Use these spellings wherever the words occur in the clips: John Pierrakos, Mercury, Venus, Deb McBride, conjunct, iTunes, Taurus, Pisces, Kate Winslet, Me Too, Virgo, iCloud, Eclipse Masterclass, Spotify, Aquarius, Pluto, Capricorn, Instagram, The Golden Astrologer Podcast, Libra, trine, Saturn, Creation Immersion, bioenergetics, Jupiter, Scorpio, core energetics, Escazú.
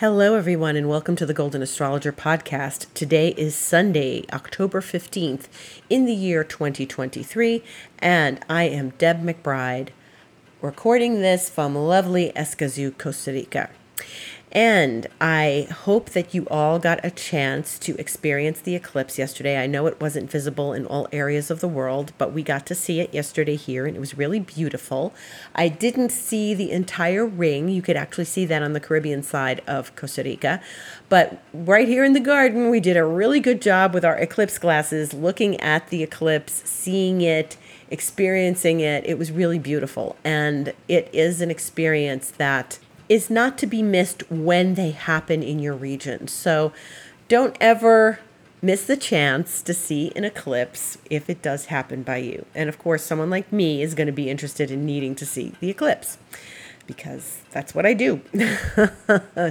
Hello, everyone, and welcome to the Golden Astrologer Podcast. Today is Sunday, October 15th, in the year 2023, and I am Deb McBride, recording this from lovely Escazú, Costa Rica. And I hope that you all got a chance to experience the eclipse yesterday. I know it wasn't visible in all areas of the world, but we got to see it yesterday here, and it was really beautiful. I didn't see the entire ring. You could actually see that on the Caribbean side of Costa Rica. But right here in the garden, we did a really good job with our eclipse glasses, looking at the eclipse, seeing it, experiencing it. It was really beautiful, and it is an experience that is not to be missed when they happen in your region. So don't ever miss the chance to see an eclipse if it does happen by you. And of course, someone like me is going to be interested in needing to see the eclipse because that's what I do.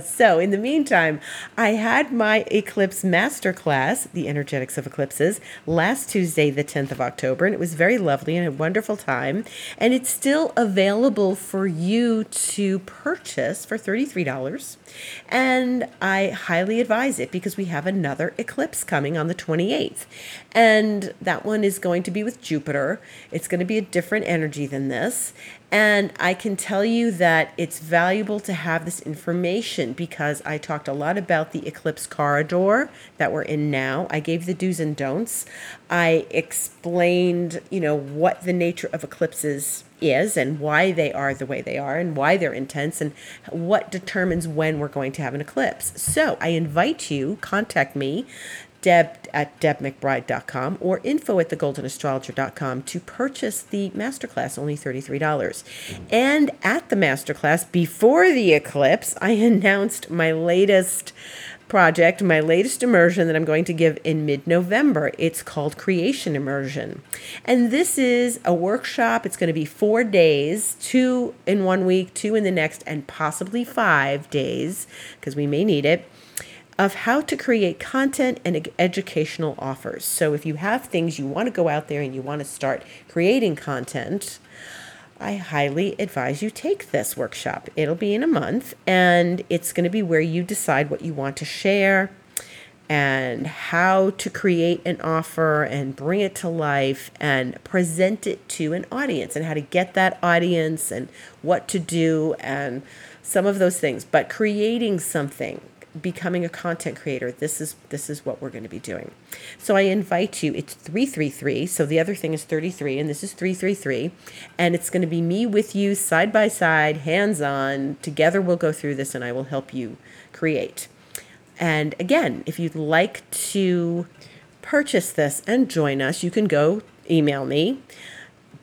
So in the meantime, I had my Eclipse Masterclass, The Energetics of Eclipses, last Tuesday, the 10th of October, and it was very lovely and a wonderful time. And it's still available for you to purchase for $33. And I highly advise it because we have another eclipse coming on the 28th. And that one is going to be with Jupiter. It's going to be a different energy than this. And I can tell you that it's valuable to have this information because I talked a lot about the eclipse corridor that we're in now. I gave the do's and don'ts. I explained, what the nature of eclipses is and why they are the way they are and why they're intense and what determines when we're going to have an eclipse. So I invite you, contact me, deb@debmcbride.com or info@thegoldenastrologer.com to purchase the masterclass, only $33. And at the masterclass, before the eclipse, I announced my latest project, my latest immersion that I'm going to give in mid-November. It's called Creation Immersion. And this is a workshop. It's going to be 4 days, 2 in 1 week, 2 in the next, and possibly 5 days, because we may need it, of how to create content and educational offers. So if you have things you want to go out there and you want to start creating content, I highly advise you take this workshop. It'll be in a month, and it's going to be where you decide what you want to share and how to create an offer and bring it to life and present it to an audience and how to get that audience and what to do and some of those things. But creating something, becoming a content creator, this is what we're going to be doing. So I invite you. It's 333. So the other thing is 33, and this is 333, and it's going to be me with you, side by side, hands on. Together we'll go through this, and I will help you create. And again, if you'd like to purchase this and join us, you can go email me,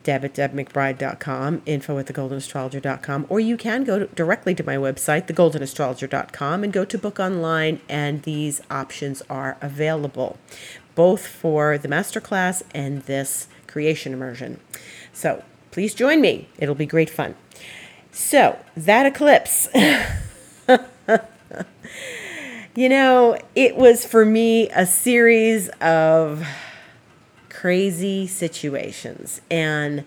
deb@debmcbride.com, info@thegoldenastrologer.com, or you can go directly to my website, thegoldenastrologer.com, and go to book online, and these options are available, both for the masterclass and this creation immersion. So please join me. It'll be great fun. So that eclipse, it was for me a series of crazy situations, and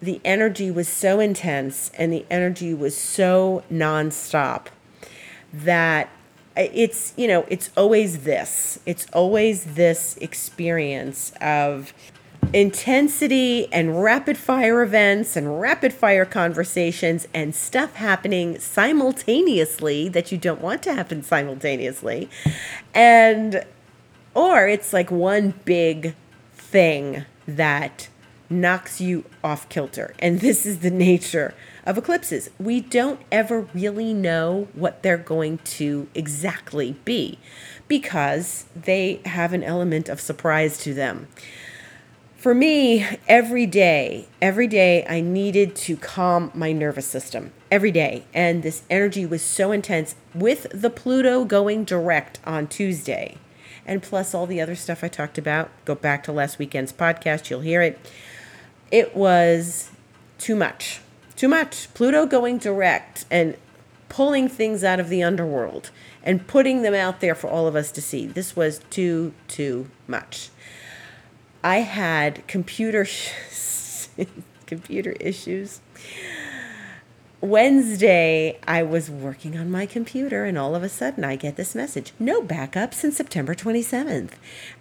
the energy was so intense and the energy was so nonstop that it's, it's always this. It's always this experience of intensity and rapid fire events and rapid fire conversations and stuff happening simultaneously that you don't want to happen simultaneously. Or it's like one big thing that knocks you off kilter. And this is the nature of eclipses. We don't ever really know what they're going to exactly be because they have an element of surprise to them. For me, every day I needed to calm my nervous system every day. And this energy was so intense with the Pluto going direct on Tuesday. And plus all the other stuff I talked about. Go back to last weekend's podcast. You'll hear it. It was too much. Too much. Pluto going direct and pulling things out of the underworld and putting them out there for all of us to see. This was too much. I had computer issues Wednesday, I was working on my computer, and all of a sudden I get this message, no backup since September 27th.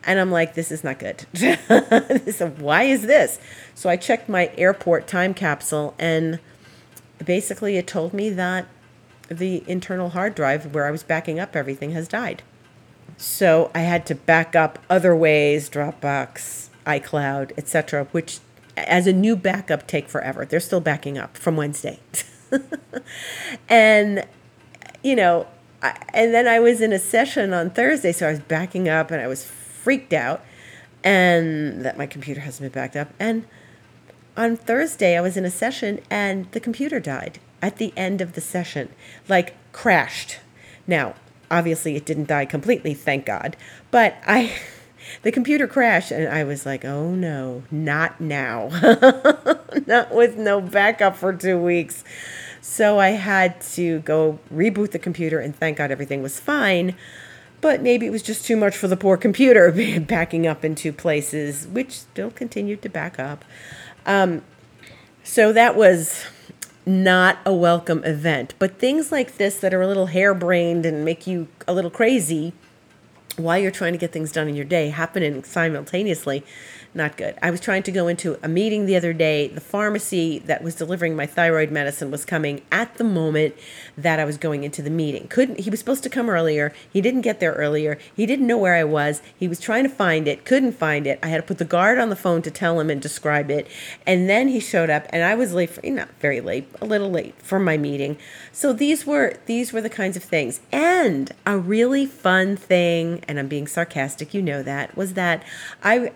And I'm like, this is not good. So why is this? So I checked my airport time capsule, and basically it told me that the internal hard drive where I was backing up everything has died. So I had to back up other ways, Dropbox, iCloud, etc., which as a new backup take forever. They're still backing up from Wednesday. And, you know, and then I was in a session on Thursday, so I was backing up and I was freaked out and that my computer hasn't been backed up. And on Thursday I was in a session and the computer died at the end of the session, like crashed. Now, obviously it didn't die completely, thank God, but the computer crashed and I was like, oh no, not now. Not with no backup for 2 weeks. So I had to go reboot the computer, and thank God everything was fine. But maybe it was just too much for the poor computer, backing up in two places, which still continued to back up. So that was not a welcome event. But things like this that are a little harebrained and make you a little crazy while you're trying to get things done in your day happening simultaneously, not good. I was trying to go into a meeting the other day. The pharmacy that was delivering my thyroid medicine was coming at the moment that I was going into the meeting. He was supposed to come earlier. He didn't get there earlier. He didn't know where I was. He was trying to find it, couldn't find it. I had to put the guard on the phone to tell him and describe it. And then he showed up, and I was late, not very late, a little late for my meeting. So these were the kinds of things. And a really fun thing, and I'm being sarcastic, you know that, was that I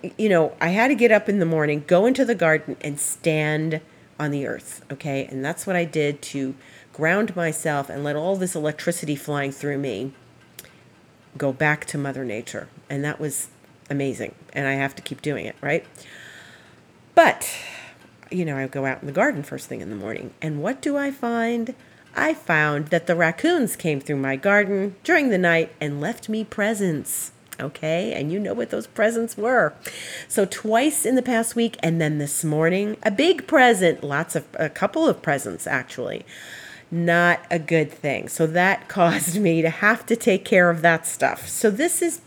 had to get up in the morning, go into the garden, and stand on the earth, okay? And that's what I did to ground myself and let all this electricity flying through me go back to Mother Nature. And that was amazing. And I have to keep doing it, right? But, you know, I go out in the garden first thing in the morning. And what do I find? I found that the raccoons came through my garden during the night and left me presents. Okay, and you know what those presents were. So twice in the past week, and then this morning, a big present, a couple of presents actually. Not a good thing. So that caused me to have to take care of that stuff. So this is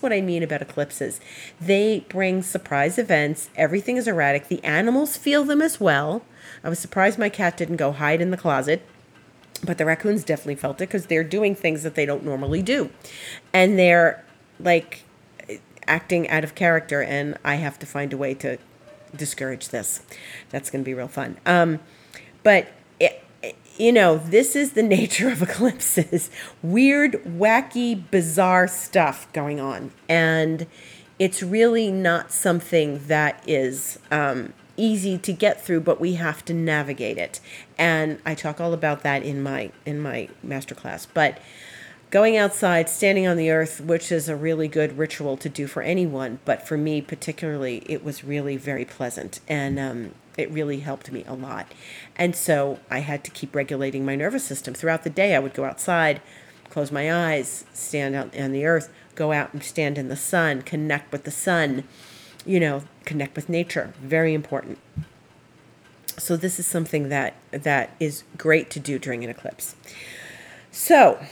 what I mean about eclipses. They bring surprise events. Everything is erratic. The animals feel them as well. I was surprised my cat didn't go hide in the closet. But the raccoons definitely felt it because they're doing things that they don't normally do. And they're like acting out of character, and I have to find a way to discourage this. That's going to be real fun. But this is the nature of eclipses. Weird, wacky, bizarre stuff going on. And it's really not something that is easy to get through, but we have to navigate it. And I talk all about that in my masterclass. But going outside, standing on the earth, which is a really good ritual to do for anyone, but for me particularly, it was really very pleasant, and it really helped me a lot. And so I had to keep regulating my nervous system. Throughout the day, I would go outside, close my eyes, stand out on the earth, go out and stand in the sun, connect with the sun, connect with nature. Very important. So this is something that is great to do during an eclipse. So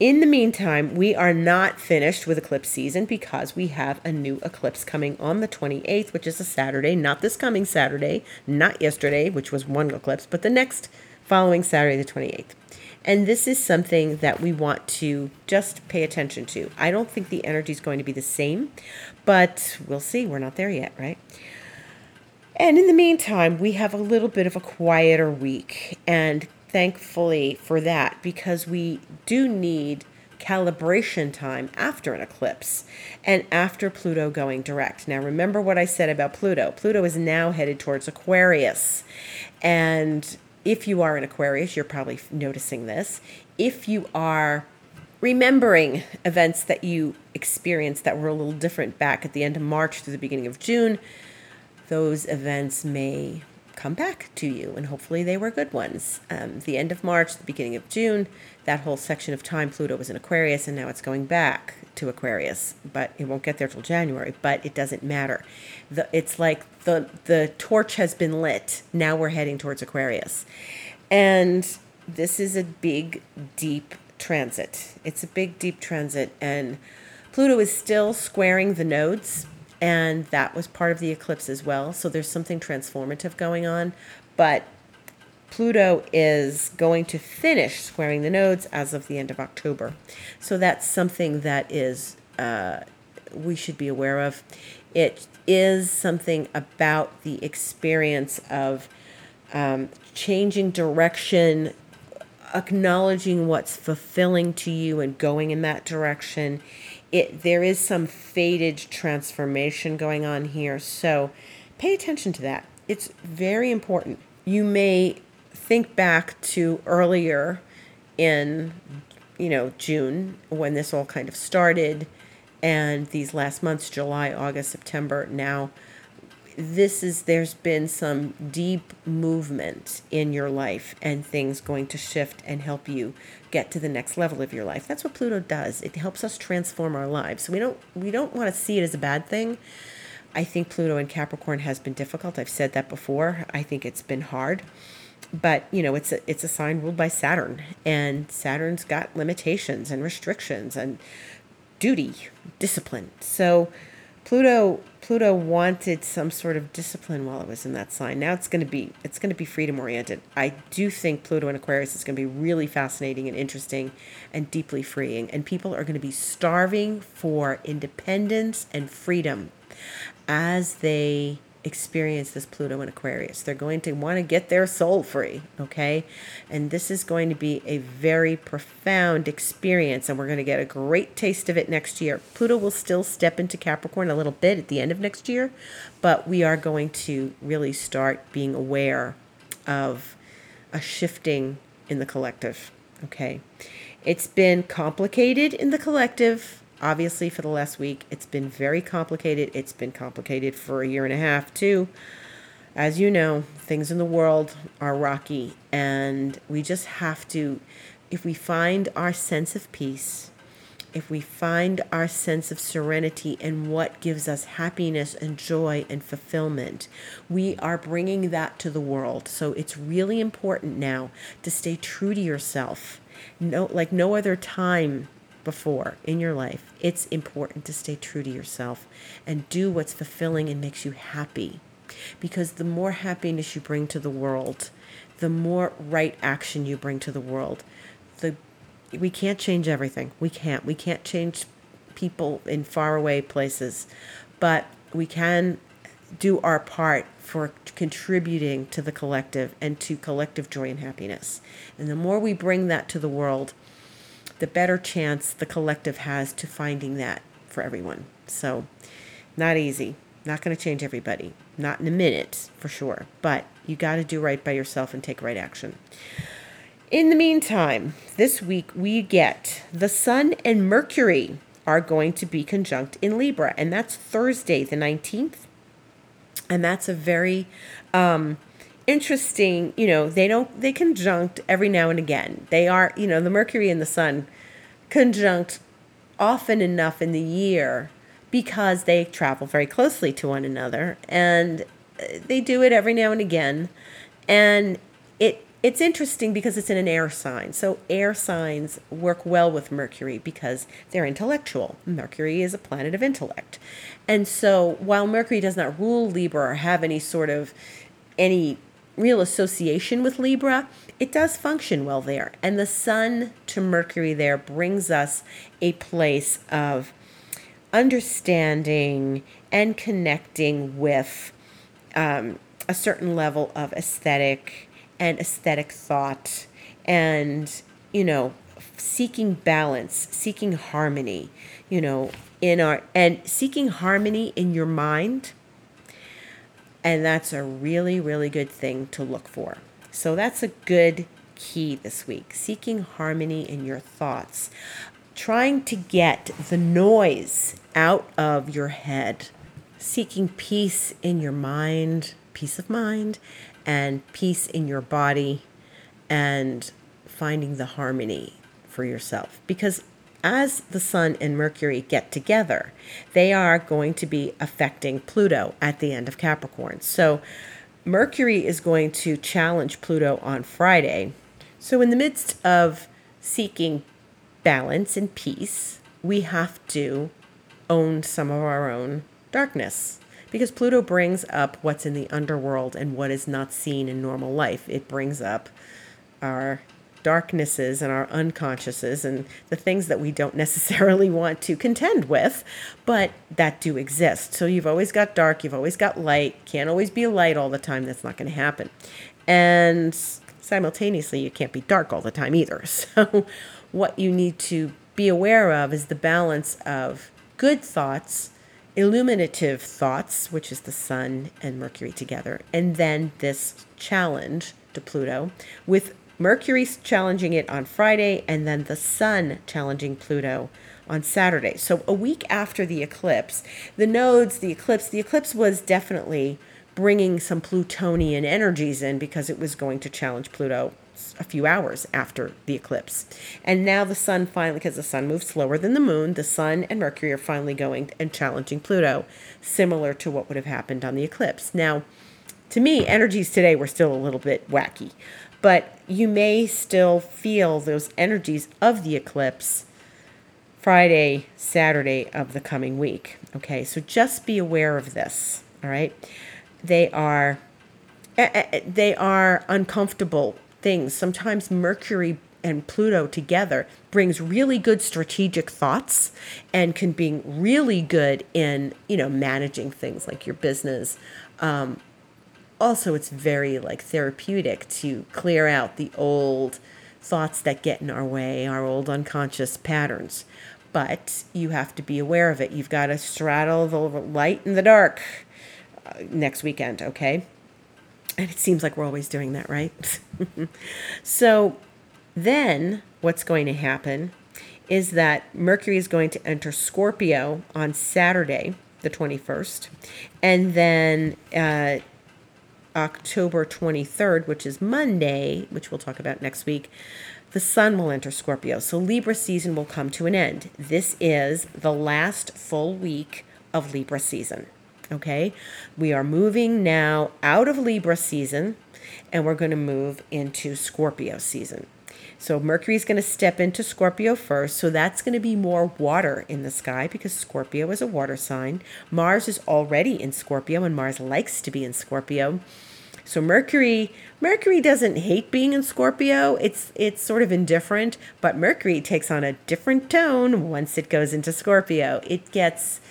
in the meantime, we are not finished with eclipse season because we have a new eclipse coming on the 28th, which is a Saturday, not this coming Saturday, not yesterday, which was one eclipse, but the next following Saturday, the 28th. And this is something that we want to just pay attention to. I don't think the energy is going to be the same, but we'll see. We're not there yet, right? And in the meantime, we have a little bit of a quieter week, and thankfully for that, because we do need calibration time after an eclipse and after Pluto going direct. Now, remember what I said about Pluto. Pluto is now headed towards Aquarius. And if you are in Aquarius, you're probably noticing this. If you are remembering events that you experienced that were a little different back at the end of March through the beginning of June, those events may come back to you, and hopefully they were good ones. The end of March, the beginning of June, that whole section of time, Pluto was in Aquarius, and now it's going back to Aquarius, but it won't get there till January, but it doesn't matter. It's like the torch has been lit. Now we're heading towards Aquarius. And this is a big, deep transit. It's a big, deep transit. And Pluto is still squaring the nodes. And that was part of the eclipse as well. So there's something transformative going on. But Pluto is going to finish squaring the nodes as of the end of October. So that's something that is we should be aware of. It is something about the experience of changing direction, acknowledging what's fulfilling to you and going in that direction. There is some faded transformation going on here, so pay attention to that. It's very important. You may think back to earlier in, June, when this all kind of started, and these last months, July, August, September, now, there's been some deep movement in your life and things going to shift and help you get to the next level of your life. That's what Pluto does. It helps us transform our lives. So we don't want to see it as a bad thing. I think Pluto in Capricorn has been difficult. I've said that before. I think it's been hard. But, it's a sign ruled by Saturn, and Saturn's got limitations and restrictions and duty, discipline. So Pluto wanted some sort of discipline while it was in that sign. Now it's going to be freedom oriented. I do think Pluto in Aquarius is going to be really fascinating and interesting and deeply freeing. And people are going to be starving for independence and freedom as they experience this Pluto in Aquarius. They're going to want to get their soul free, okay? And this is going to be a very profound experience, and we're going to get a great taste of it next year. Pluto will still step into Capricorn a little bit at the end of next year, but we are going to really start being aware of a shifting in the collective, okay? It's been complicated in the collective. Obviously, for the last week, it's been very complicated. It's been complicated for a year and a half, too. As you know, things in the world are rocky, and we just have to, if we find our sense of peace, if we find our sense of serenity and what gives us happiness and joy and fulfillment, we are bringing that to the world. So it's really important now to stay true to yourself. No, like no other time before in your life, it's important to stay true to yourself and do what's fulfilling and makes you happy, because the more happiness you bring to the world, the more right action you bring to the world. We can't change everything. We can't change people in faraway places, but we can do our part for contributing to the collective and to collective joy and happiness. And the more we bring that to the world, the better chance the collective has to finding that for everyone. So not easy, not going to change everybody, not in a minute for sure, but you got to do right by yourself and take right action. In the meantime, this week we get the Sun and Mercury are going to be conjunct in Libra, and that's Thursday the 19th. And that's a very, interesting, they conjunct every now and again. They are, the Mercury and the Sun conjunct often enough in the year because they travel very closely to one another, and they do it every now and again. And it's interesting because it's in an air sign. So air signs work well with Mercury because they're intellectual. Mercury is a planet of intellect. And so while Mercury does not rule Libra or have any real association with Libra, it does function well there. And the Sun to Mercury there brings us a place of understanding and connecting with a certain level of aesthetic and aesthetic thought and, seeking balance, seeking harmony, and seeking harmony in your mind. And that's a really, really good thing to look for. So that's a good key this week. Seeking harmony in your thoughts. Trying to get the noise out of your head. Seeking peace in your mind, peace of mind, and peace in your body, and finding the harmony for yourself. Because as the Sun and Mercury get together, they are going to be affecting Pluto at the end of Capricorn. So Mercury is going to challenge Pluto on Friday. So in the midst of seeking balance and peace, we have to own some of our own darkness, because Pluto brings up what's in the underworld and what is not seen in normal life. It brings up our darknesses and our unconsciouses and the things that we don't necessarily want to contend with, but that do exist. So you've always got dark, you've always got light. Can't always be a light all the time. That's not going to happen. And simultaneously, you can't be dark all the time either. So what you need to be aware of is the balance of good thoughts, illuminative thoughts, which is the sun and Mercury together, and then this challenge to Pluto, with Mercury challenging it on Friday and then the sun challenging Pluto on Saturday. So a week after the eclipse, the nodes, the eclipse was definitely bringing some Plutonian energies in, because it was going to challenge Pluto a few hours after the eclipse. And now the sun finally, because the sun moves slower than the moon, the sun and Mercury are finally going and challenging Pluto, similar to what would have happened on the eclipse. Now, to me, energies today were still a little bit wacky, but you may still feel those energies of the eclipse Friday, Saturday of the coming week. Okay, so just be aware of this, all right? They are uncomfortable things. Sometimes Mercury and Pluto together brings really good strategic thoughts and can be really good in, managing things like your business. Also, it's very therapeutic to clear out the old thoughts that get in our way, our old unconscious patterns, but you have to be aware of it. You've got to straddle the light and the dark next weekend, okay? And it seems like we're always doing that, right? So then what's going to happen is that Mercury is going to enter Scorpio on Saturday, the 21st, and then October 23rd, which is Monday, which we'll talk about next week, the sun will enter Scorpio. So Libra season will come to an end. This is the last full week of Libra season. Okay, we are moving now out of Libra season, and we're going to move into Scorpio season. So Mercury is going to step into Scorpio first. So that's going to be more water in the sky, because Scorpio is a water sign. Mars is already in Scorpio, and Mars likes to be in Scorpio. So Mercury doesn't hate being in Scorpio. It's sort of indifferent, but Mercury takes on a different tone once it goes into Scorpio. It gets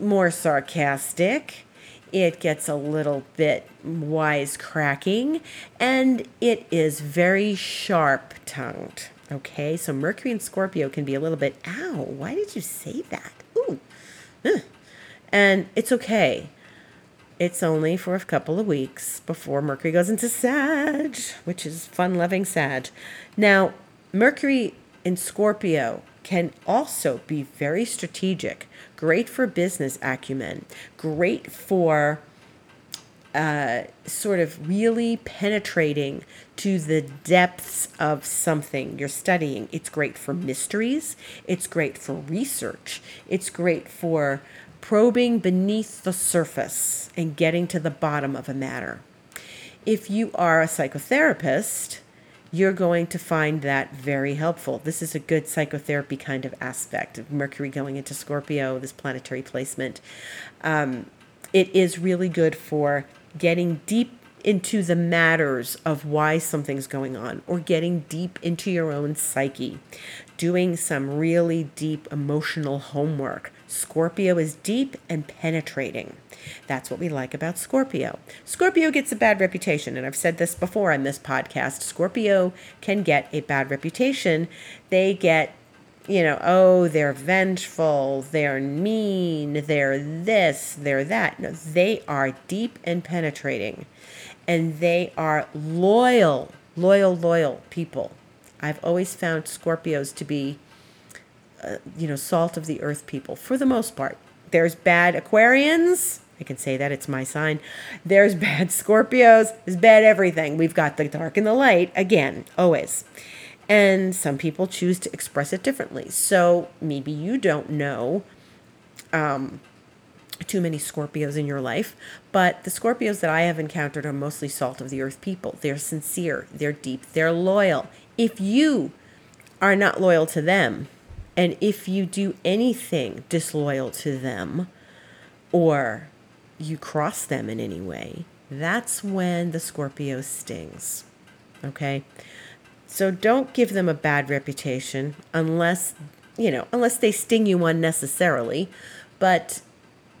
more sarcastic, it gets a little bit wisecracking, and it is very sharp-tongued, okay? So Mercury and Scorpio can be a little bit, ow, why did you say that? Ooh. And it's okay. It's only for a couple of weeks before Mercury goes into Sag, which is fun-loving Sag. Now, Mercury in Scorpio can also be very strategic, great for business acumen, great for sort of really penetrating to the depths of something you're studying. It's great for mysteries. It's great for research. It's great for probing beneath the surface and getting to the bottom of a matter. If you are a psychotherapist, you're going to find that very helpful. This is a good psychotherapy kind of aspect of Mercury going into Scorpio, this planetary placement. It is really good for getting deep into the matters of why something's going on, or getting deep into your own psyche, doing some really deep emotional homework. Scorpio is deep and penetrating. That's what we like about Scorpio. Scorpio gets a bad reputation, and I've said this before on this podcast. Scorpio can get a bad reputation. They get, they're vengeful, they're mean, they're this, they're that. No, they are deep and penetrating, and they are loyal people. I've always found Scorpios to be salt of the earth people for the most part. There's bad Aquarians. I can say that, it's my sign. There's bad Scorpios. There's bad everything. We've got the dark and the light again, always. And some people choose to express it differently. So maybe you don't know too many Scorpios in your life, but the Scorpios that I have encountered are mostly salt of the earth people. They're sincere, they're deep, they're loyal. If you are not loyal to them, and if you do anything disloyal to them, or you cross them in any way, that's when the Scorpio stings, okay? So don't give them a bad reputation unless they sting you unnecessarily, but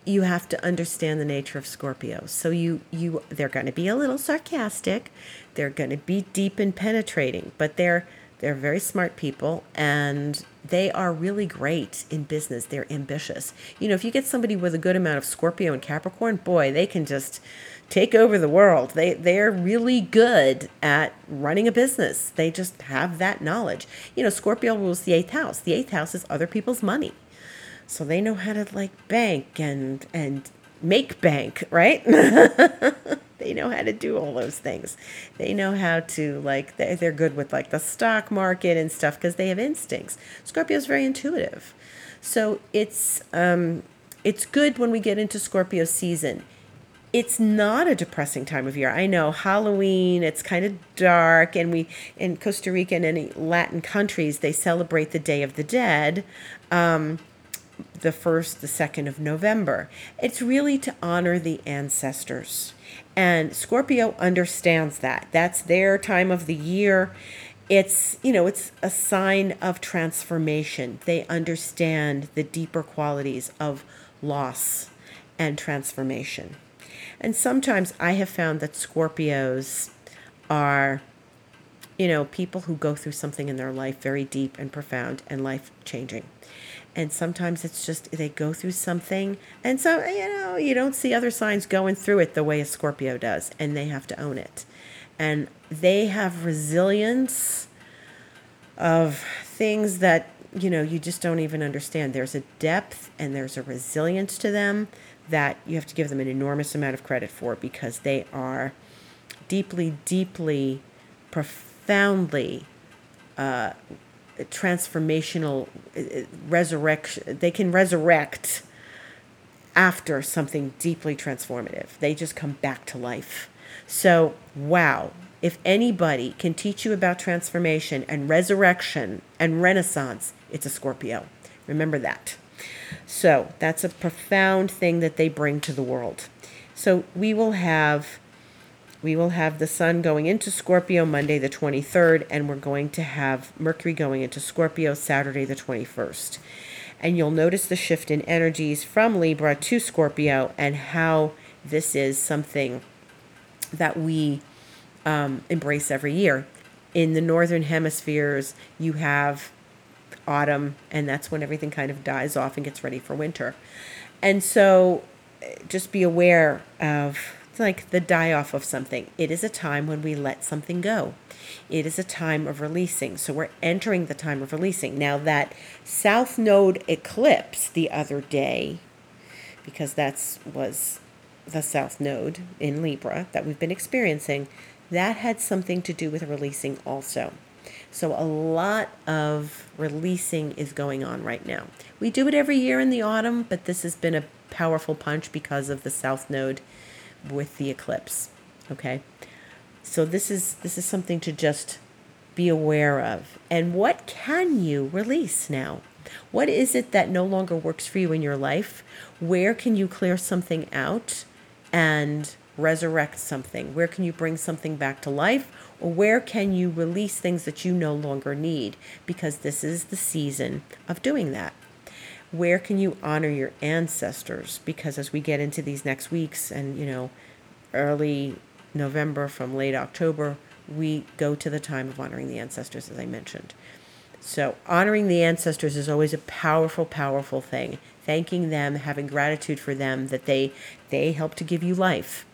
you have to understand the nature of Scorpio. So they're going to be a little sarcastic, they're going to be deep and penetrating, but they're very smart people, and they are really great in business. They're ambitious. You know, if you get somebody with a good amount of Scorpio and Capricorn, boy, they can just take over the world. They're really good at running a business. They just have that knowledge. You know, Scorpio rules the 8th house. The 8th house is other people's money. So they know how to like bank and make bank, right? They know how to do all those things. They know how to they're good with like the stock market and stuff because they have instincts. Scorpio is very intuitive. So it's good when we get into Scorpio season. It's not a depressing time of year. I know Halloween, it's kind of dark, and we in Costa Rica and any Latin countries, they celebrate the Day of the Dead. The 1st, the 2nd of November. It's really to honor the ancestors. And Scorpio understands that. That's their time of the year. It's a sign of transformation. They understand the deeper qualities of loss and transformation. And sometimes I have found that Scorpios are, people who go through something in their life very deep and profound and life-changing. And sometimes it's just they go through something. And so, you don't see other signs going through it the way a Scorpio does. And they have to own it. And they have resilience of things that, you just don't even understand. There's a depth and there's a resilience to them that you have to give them an enormous amount of credit for, because they are deeply, deeply, profoundly transformational resurrection. They can resurrect after something deeply transformative. They just come back to life. So, wow. If anybody can teach you about transformation and resurrection and renaissance, it's a Scorpio. Remember that. So that's a profound thing that they bring to the world. So we will have the sun going into Scorpio Monday the 23rd, and we're going to have Mercury going into Scorpio Saturday the 21st. And you'll notice the shift in energies from Libra to Scorpio, and how this is something that we embrace every year. In the northern hemispheres, you have autumn, and that's when everything kind of dies off and gets ready for winter. And so just be aware of like the die-off of something. It is a time when we let something go. It is a time of releasing. So we're entering the time of releasing. Now that South Node eclipse the other day, because that was the South Node in Libra that we've been experiencing, that had something to do with releasing also. So a lot of releasing is going on right now. We do it every year in the autumn, but this has been a powerful punch because of the South Node with the eclipse. Okay, so this is something to just be aware of. And what can you release now? What is it that no longer works for you in your life? Where can you clear something out and resurrect something? Where can you bring something back to life? Or where can you release things that you no longer need? Because this is the season of doing that. Where can you honor your ancestors? Because as we get into these next weeks and, early November from late October, we go to the time of honoring the ancestors, as I mentioned. So honoring the ancestors is always a powerful, powerful thing. Thanking them, having gratitude for them, that they helped to give you life.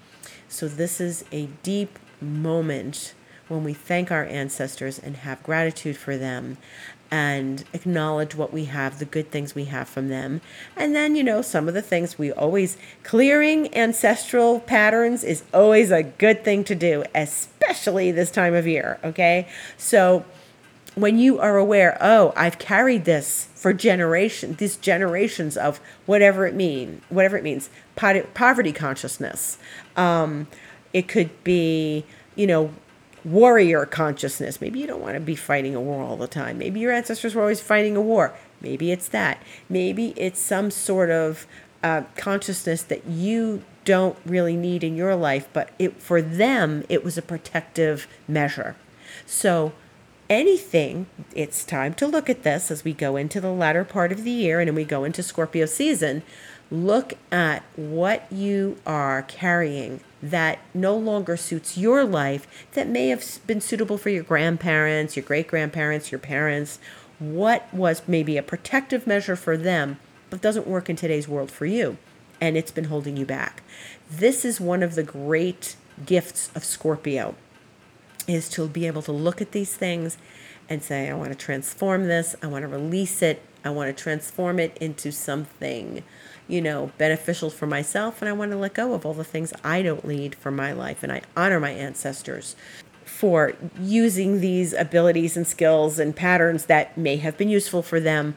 So this is a deep moment when we thank our ancestors and have gratitude for them, and acknowledge what we have, the good things we have from them. And then, some of the things we always, clearing ancestral patterns is always a good thing to do, especially this time of year, okay? So when you are aware, oh, I've carried this for generations, these generations of whatever it means, poverty consciousness. It could be, warrior consciousness. Maybe you don't want to be fighting a war all the time. Maybe your ancestors were always fighting a war. Maybe it's that. Maybe it's some sort of consciousness that you don't really need in your life, but for them, it was a protective measure. So anything, it's time to look at this as we go into the latter part of the year and then we go into Scorpio season. Look at what you are carrying that no longer suits your life, that may have been suitable for your grandparents, your great-grandparents, your parents, what was maybe a protective measure for them, but doesn't work in today's world for you, and it's been holding you back. This is one of the great gifts of Scorpio, is to be able to look at these things and say, I want to transform this, I want to release it, I want to transform it into something beneficial for myself, and I want to let go of all the things I don't need for my life. And I honor my ancestors for using these abilities and skills and patterns that may have been useful for them.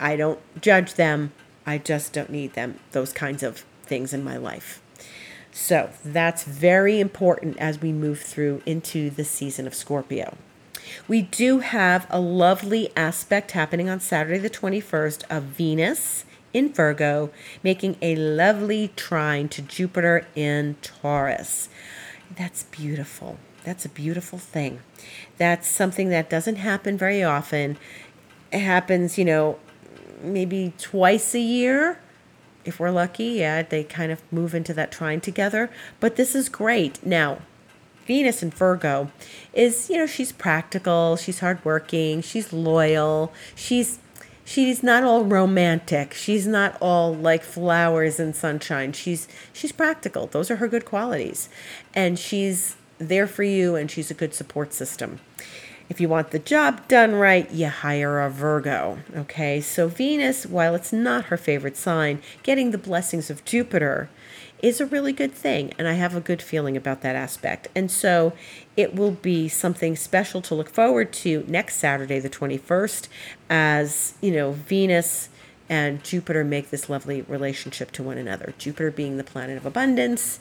I don't judge them. I just don't need them, those kinds of things in my life. So that's very important as we move through into the season of Scorpio. We do have a lovely aspect happening on Saturday the 21st of Venus in Virgo, making a lovely trine to Jupiter in Taurus. That's beautiful. That's a beautiful thing. That's something that doesn't happen very often. It happens, maybe twice a year. If we're lucky, yeah, they kind of move into that trine together. But this is great. Now, Venus in Virgo is, she's practical, she's hardworking, she's loyal, she's not all romantic. She's not all like flowers and sunshine. She's practical. Those are her good qualities. And she's there for you, and she's a good support system. If you want the job done right, you hire a Virgo. Okay, so Venus, while it's not her favorite sign, getting the blessings of Jupiter is a really good thing, and I have a good feeling about that aspect. And so it will be something special to look forward to next Saturday, the 21st, as, Venus and Jupiter make this lovely relationship to one another. Jupiter being the planet of abundance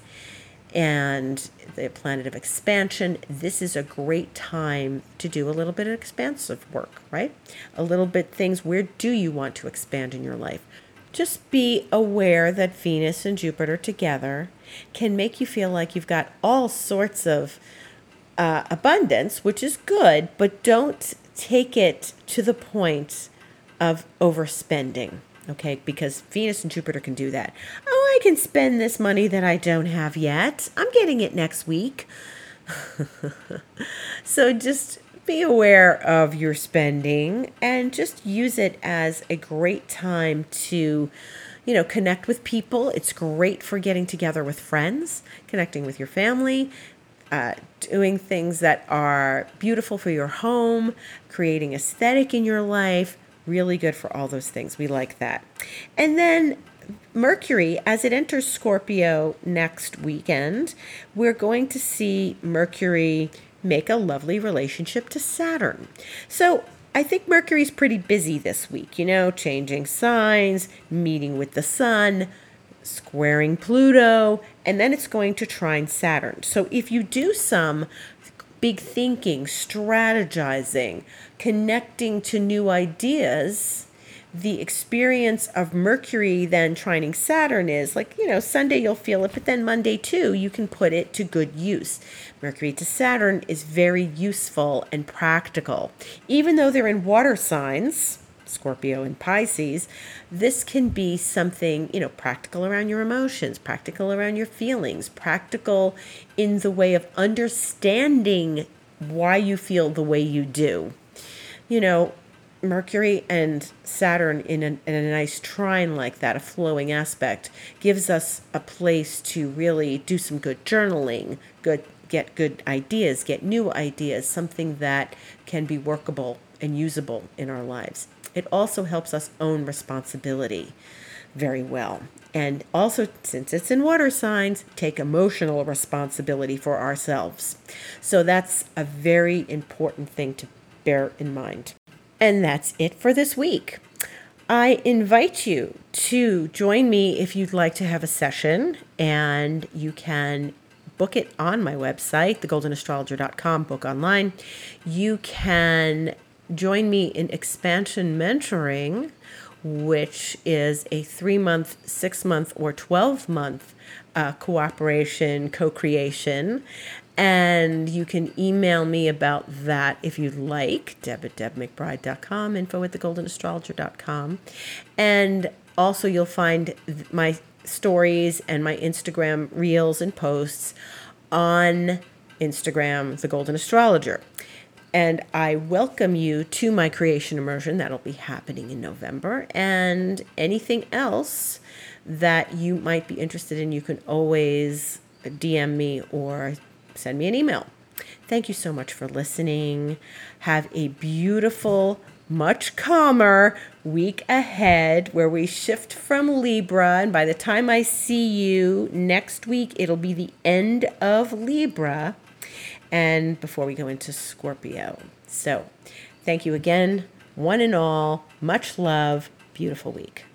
and the planet of expansion. This is a great time to do a little bit of expansive work, right? A little bit things, where do you want to expand in your life? Just be aware that Venus and Jupiter together can make you feel like you've got all sorts of abundance, which is good, but don't take it to the point of overspending, okay? Because Venus and Jupiter can do that. Oh, I can spend this money that I don't have yet. I'm getting it next week. So just be aware of your spending and just use it as a great time to, connect with people. It's great for getting together with friends, connecting with your family, doing things that are beautiful for your home, creating aesthetic in your life. Really good for all those things. We like that. And then Mercury, as it enters Scorpio next weekend, we're going to see Mercury make a lovely relationship to Saturn. So I think Mercury's pretty busy this week, changing signs, meeting with the sun, squaring Pluto, and then it's going to trine Saturn. So if you do some big thinking, strategizing, connecting to new ideas, the experience of Mercury then trining Saturn is like, Sunday you'll feel it, but then Monday too, you can put it to good use. Mercury to Saturn is very useful and practical. Even though they're in water signs, Scorpio and Pisces, this can be something, practical around your emotions, practical around your feelings, practical in the way of understanding why you feel the way you do. Mercury and Saturn in a nice trine like that, a flowing aspect, gives us a place to really do some good journaling, get good ideas, get new ideas, something that can be workable and usable in our lives. It also helps us own responsibility very well. And also, since it's in water signs, take emotional responsibility for ourselves. So that's a very important thing to bear in mind. And that's it for this week. I invite you to join me if you'd like to have a session, and you can book it on my website, thegoldenastrologer.com, book online. You can join me in expansion mentoring, which is a 3-month, 6-month, or 12-month cooperation, co-creation. And you can email me about that if you'd like, deb@debmcbride.com, info@thegoldenastrologer.com. And also you'll find my stories and my Instagram reels and posts on Instagram, The Golden Astrologer. And I welcome you to my Creation Immersion. That'll be happening in November. And anything else that you might be interested in, you can always DM me or send me an email. Thank you so much for listening. Have a beautiful, much calmer week ahead where we shift from Libra. And by the time I see you next week, it'll be the end of Libra. And before we go into Scorpio. So thank you again, one and all. Much love. Beautiful week.